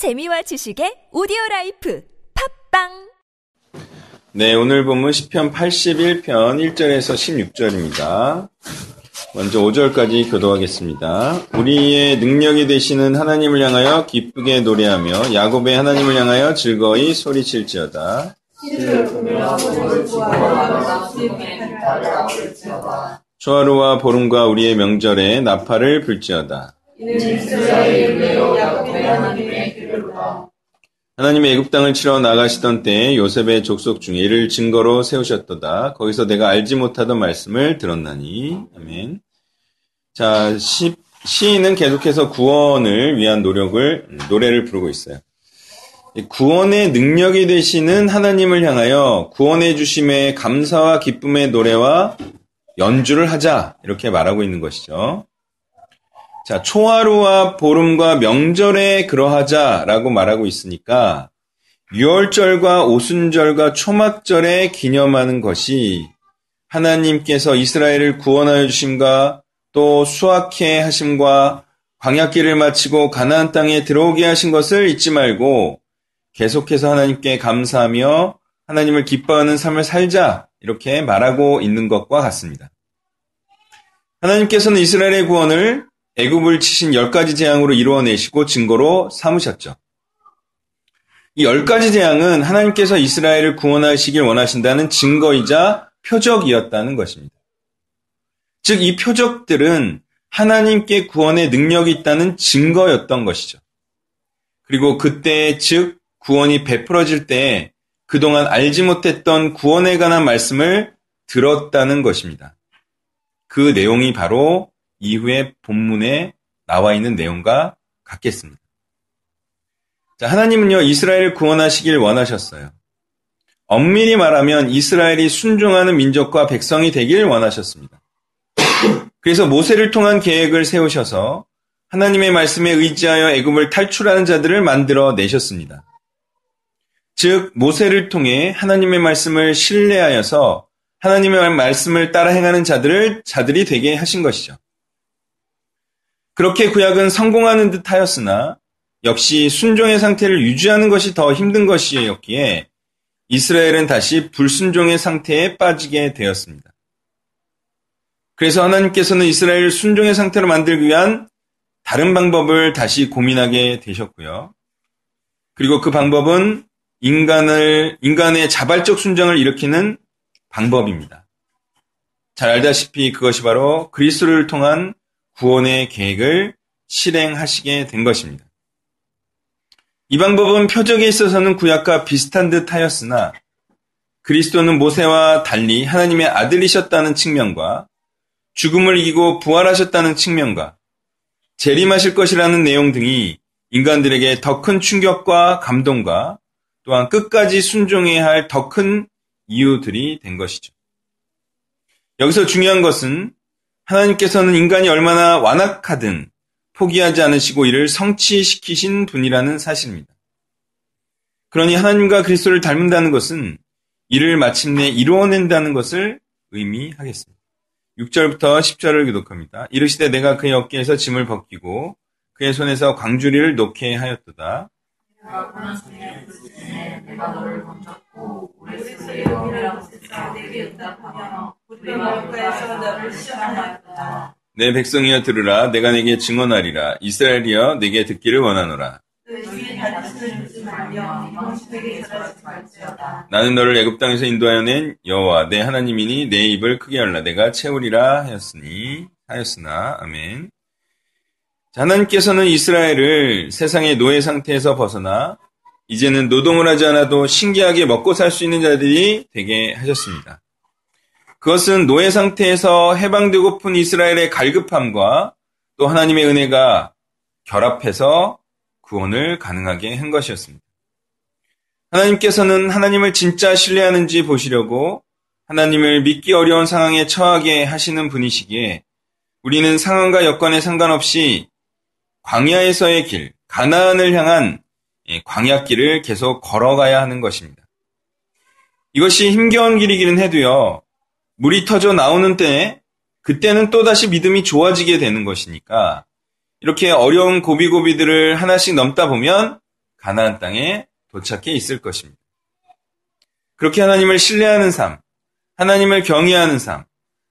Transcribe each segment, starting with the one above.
재미와 지식의 오디오라이프 팝빵. 네, 오늘 본문 시편 81편 1절에서 16절입니다. 먼저 5절까지 교도하겠습니다. 우리의 능력이 되시는 하나님을 향하여 기쁘게 노래하며 야곱의 하나님을 향하여 즐거이 소리칠지어다. 초하루와 보름과 우리의 명절에 나팔을 불지어다. 하나님의 애굽 땅을 치러 나가시던 때에 요셉의 족속 중에 이를 증거로 세우셨도다. 거기서 내가 알지 못하던 말씀을 들었나니. 아멘. 자, 시인은 계속해서 구원을 위한 노래를 부르고 있어요. 구원의 능력이 되시는 하나님을 향하여 구원해 주심의 감사와 기쁨의 노래와 연주를 하자, 이렇게 말하고 있는 것이죠. 자, 초하루와 보름과 명절에 그러하자라고 말하고 있으니까 유월절과 오순절과 초막절에 기념하는 것이 하나님께서 이스라엘을 구원하여 주심과 또 수확해 하심과 광야길을 마치고 가나안 땅에 들어오게 하신 것을 잊지 말고 계속해서 하나님께 감사하며 하나님을 기뻐하는 삶을 살자, 이렇게 말하고 있는 것과 같습니다. 하나님께서는 이스라엘의 구원을 애굽을 치신 10가지 재앙으로 이루어내시고 증거로 삼으셨죠. 이 10가지 재앙은 하나님께서 이스라엘을 구원하시길 원하신다는 증거이자 표적이었다는 것입니다. 즉, 이 표적들은 하나님께 구원의 능력이 있다는 증거였던 것이죠. 그리고 그때, 즉 구원이 베풀어질 때 그동안 알지 못했던 구원에 관한 말씀을 들었다는 것입니다. 그 내용이 바로 이후에 본문에 나와 있는 내용과 같겠습니다. 자, 하나님은요, 이스라엘을 구원하시길 원하셨어요. 엄밀히 말하면 이스라엘이 순종하는 민족과 백성이 되길 원하셨습니다. 그래서 모세를 통한 계획을 세우셔서 하나님의 말씀에 의지하여 애굽을 탈출하는 자들을 만들어 내셨습니다. 즉, 모세를 통해 하나님의 말씀을 신뢰하여서 하나님의 말씀을 따라 행하는 자들이 되게 하신 것이죠. 그렇게 구약은 성공하는 듯 하였으나 역시 순종의 상태를 유지하는 것이 더 힘든 것이었기에 이스라엘은 다시 불순종의 상태에 빠지게 되었습니다. 그래서 하나님께서는 이스라엘을 순종의 상태로 만들기 위한 다른 방법을 다시 고민하게 되셨고요. 그리고 그 방법은 인간의 자발적 순종을 일으키는 방법입니다. 잘 알다시피 그것이 바로 그리스도를 통한 구원의 계획을 실행하시게 된 것입니다. 이 방법은 표적에 있어서는 구약과 비슷한 듯 하였으나 그리스도는 모세와 달리 하나님의 아들이셨다는 측면과 죽음을 이기고 부활하셨다는 측면과 재림하실 것이라는 내용 등이 인간들에게 더 큰 충격과 감동과 또한 끝까지 순종해야 할 더 큰 이유들이 된 것이죠. 여기서 중요한 것은 하나님께서는 인간이 얼마나 완악하든 포기하지 않으시고 이를 성취시키신 분이라는 사실입니다. 그러니 하나님과 그리스도를 닮는다는 것은 이를 마침내 이루어낸다는 것을 의미하겠습니다. 6절부터 10절을 교독합니다. 이르시되 내가 그의 어깨에서 짐을 벗기고 그의 손에서 광주리를 놓게 하였도다. 내가 너를 건졌고 우레스의 영이라고 세상 내게 응답하며 우리 마음가에서 너를 시험하였다. 내 백성이여 들으라, 내가 내게 증언하리라. 이스라엘이여 내게 듣기를 원하노라. 나는 너를 애굽 땅에서 인도하여 낸 여호와 내 하나님이니 내 입을 크게 열라. 내가 채우리라 하였으나. 아멘. 자, 하나님께서는 이스라엘을 세상의 노예 상태에서 벗어나 이제는 노동을 하지 않아도 신기하게 먹고 살 수 있는 자들이 되게 하셨습니다. 그것은 노예 상태에서 해방되고픈 이스라엘의 갈급함과 또 하나님의 은혜가 결합해서 구원을 가능하게 한 것이었습니다. 하나님께서는 하나님을 진짜 신뢰하는지 보시려고 하나님을 믿기 어려운 상황에 처하게 하시는 분이시기에 우리는 상황과 여건에 상관없이 광야에서의 길, 가나안을 향한 광야길을 계속 걸어가야 하는 것입니다. 이것이 힘겨운 길이기는 해도요, 물이 터져 나오는 때에 그때는 또다시 믿음이 좋아지게 되는 것이니까 이렇게 어려운 고비고비들을 하나씩 넘다 보면 가나안 땅에 도착해 있을 것입니다. 그렇게 하나님을 신뢰하는 삶, 하나님을 경외하는 삶,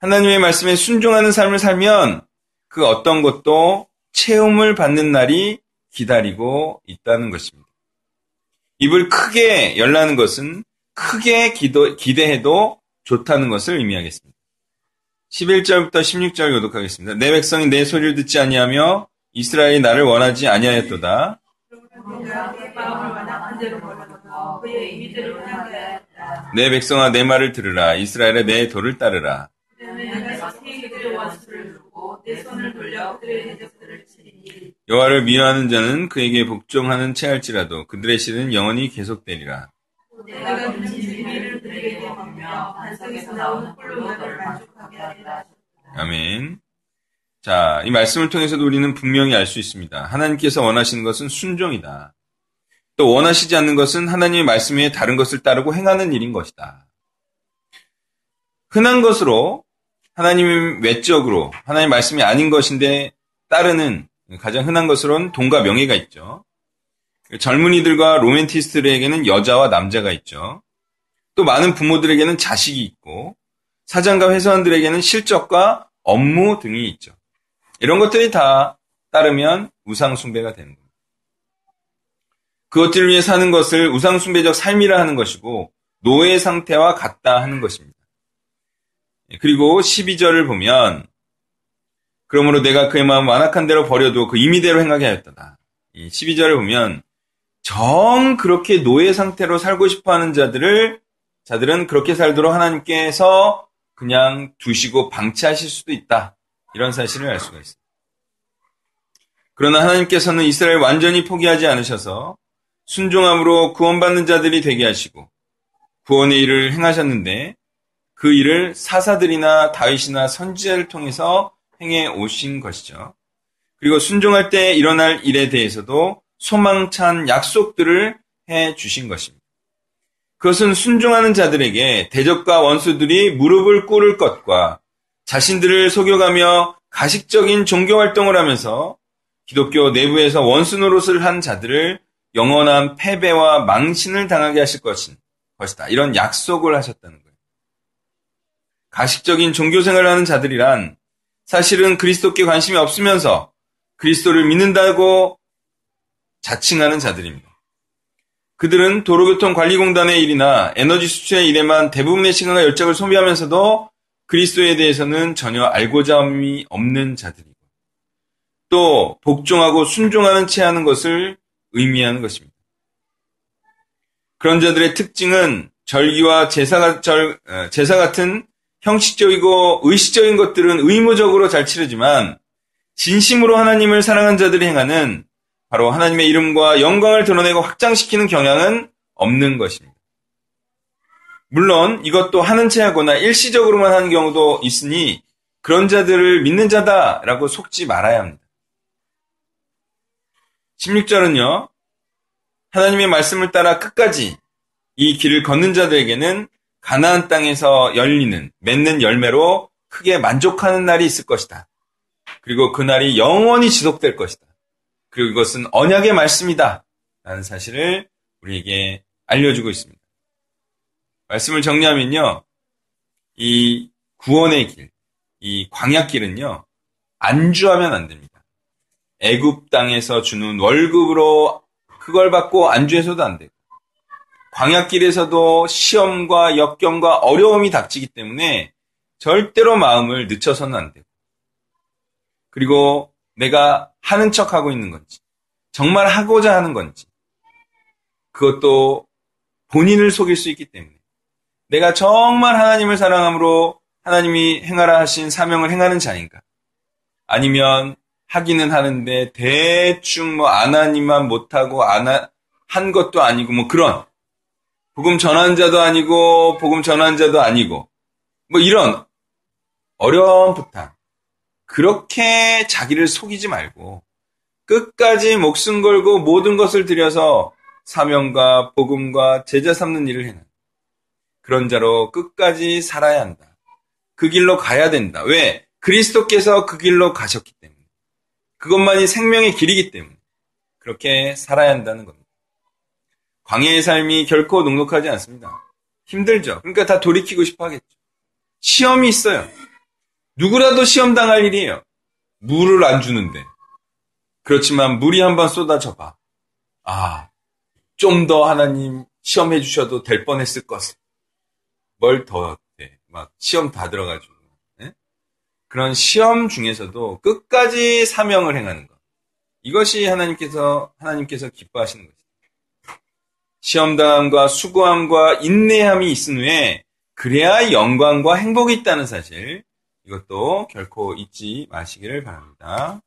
하나님의 말씀에 순종하는 삶을 살면 그 어떤 것도 체험을 받는 날이 기다리고 있다는 것입니다. 입을 크게 열라는 것은 크게 기대해도 좋다는 것을 의미하겠습니다. 11절부터 16절 교독하겠습니다. 내 백성이 내 소리를 듣지 아니하며 이스라엘이 나를 원하지 아니하였도다. 내 백성아 내 말을 들으라. 이스라엘의 내 도를 따르라. 여호와를 미워하는 자는 그에게 복종하는 채 할지라도 그들의 씨는 영원히 계속되리라. 아멘. 자, 이 말씀을 통해서도 우리는 분명히 알 수 있습니다. 하나님께서 원하시는 것은 순종이다. 또 원하시지 않는 것은 하나님의 말씀 외에 다른 것을 따르고 행하는 일인 것이다. 흔한 것으로 하나님 외적으로 하나님 말씀이 아닌 것인데 따르는 가장 흔한 것으로는 돈과 명예가 있죠. 젊은이들과 로맨티스트들에게는 여자와 남자가 있죠. 또 많은 부모들에게는 자식이 있고 사장과 회사원들에게는 실적과 업무 등이 있죠. 이런 것들이 다 따르면 우상숭배가 되는 겁니다. 그것들을 위해 사는 것을 우상숭배적 삶이라 하는 것이고 노예 상태와 같다 하는 것입니다. 그리고 12절을 보면 그러므로 내가 그의 마음 완악한 대로 버려두어 그 임의대로 행하게 하였다. 12절을 보면 정 그렇게 노예 상태로 살고 싶어하는 자들은 그렇게 살도록 하나님께서 그냥 두시고 방치하실 수도 있다. 이런 사실을 알 수가 있습니다. 그러나 하나님께서는 이스라엘 완전히 포기하지 않으셔서 순종함으로 구원받는 자들이 되게 하시고 구원의 일을 행하셨는데 그 일을 사사들이나 다윗이나 선지자를 통해서 행해 오신 것이죠. 그리고 순종할 때 일어날 일에 대해서도 소망찬 약속들을 해 주신 것입니다. 그것은 순종하는 자들에게 대적과 원수들이 무릎을 꿇을 것과 자신들을 속여가며 가식적인 종교활동을 하면서 기독교 내부에서 원수 노릇을 한 자들을 영원한 패배와 망신을 당하게 하실 것이다. 이런 약속을 하셨다는 거예요. 가식적인 종교생활을 하는 자들이란 사실은 그리스도께 관심이 없으면서 그리스도를 믿는다고 자칭하는 자들입니다. 그들은 도로교통관리공단의 일이나 에너지 수출의 일에만 대부분의 시간과 열정을 소비하면서도 그리스도에 대해서는 전혀 알고자 함이 없는 자들이고 또 복종하고 순종하는 채 하는 것을 의미하는 것입니다. 그런 자들의 특징은 절기와 제사 같은 형식적이고 의식적인 것들은 의무적으로 잘 치르지만 진심으로 하나님을 사랑한 자들이 행하는 바로 하나님의 이름과 영광을 드러내고 확장시키는 경향은 없는 것입니다. 물론 이것도 하는 채 하거나 일시적으로만 하는 경우도 있으니 그런 자들을 믿는 자다라고 속지 말아야 합니다. 16절은요. 하나님의 말씀을 따라 끝까지 이 길을 걷는 자들에게는 가나안 땅에서 맺는 열매로 크게 만족하는 날이 있을 것이다. 그리고 그날이 영원히 지속될 것이다. 그리고 이것은 언약의 말씀이다. 라는 사실을 우리에게 알려주고 있습니다. 말씀을 정리하면요. 이 구원의 길, 이 광야길은요. 안주하면 안 됩니다. 애굽 땅에서 주는 월급으로 그걸 받고 안주해서도 안 되고 광야길에서도 시험과 역경과 어려움이 닥치기 때문에 절대로 마음을 늦춰서는 안 되고 그리고 내가 하는 척하고 있는 건지 정말 하고자 하는 건지 그것도 본인을 속일 수 있기 때문에 내가 정말 하나님을 사랑함으로 하나님이 행하라 하신 사명을 행하는 자인가 아니면 하기는 하는데 대충 안 하니만 못하고 한 것도 아니고 그런 복음 전환자도 아니고 이런 어려운 부탁. 그렇게 자기를 속이지 말고 끝까지 목숨 걸고 모든 것을 들여서 사명과 복음과 제자 삼는 일을 해낸 그런 자로 끝까지 살아야 한다. 그 길로 가야 된다. 왜? 그리스도께서 그 길로 가셨기 때문에. 그것만이 생명의 길이기 때문에. 그렇게 살아야 한다는 겁니다. 광야의 삶이 결코 녹록하지 않습니다. 힘들죠. 그러니까 다 돌이키고 싶어 하겠죠. 시험이 있어요. 누구라도 시험 당할 일이에요. 물을 안 주는데. 그렇지만 물이 한번 쏟아져 봐. 아, 좀 더 하나님 시험해 주셔도 될 뻔했을 것을. 뭘 더 돼. 막 시험 다 들어가지고. 네? 그런 시험 중에서도 끝까지 사명을 행하는 것. 이것이 하나님께서 기뻐하시는 것입니다. 시험당함과 수고함과 인내함이 있은 후에 그래야 영광과 행복이 있다는 사실, 이것도 결코 잊지 마시기를 바랍니다.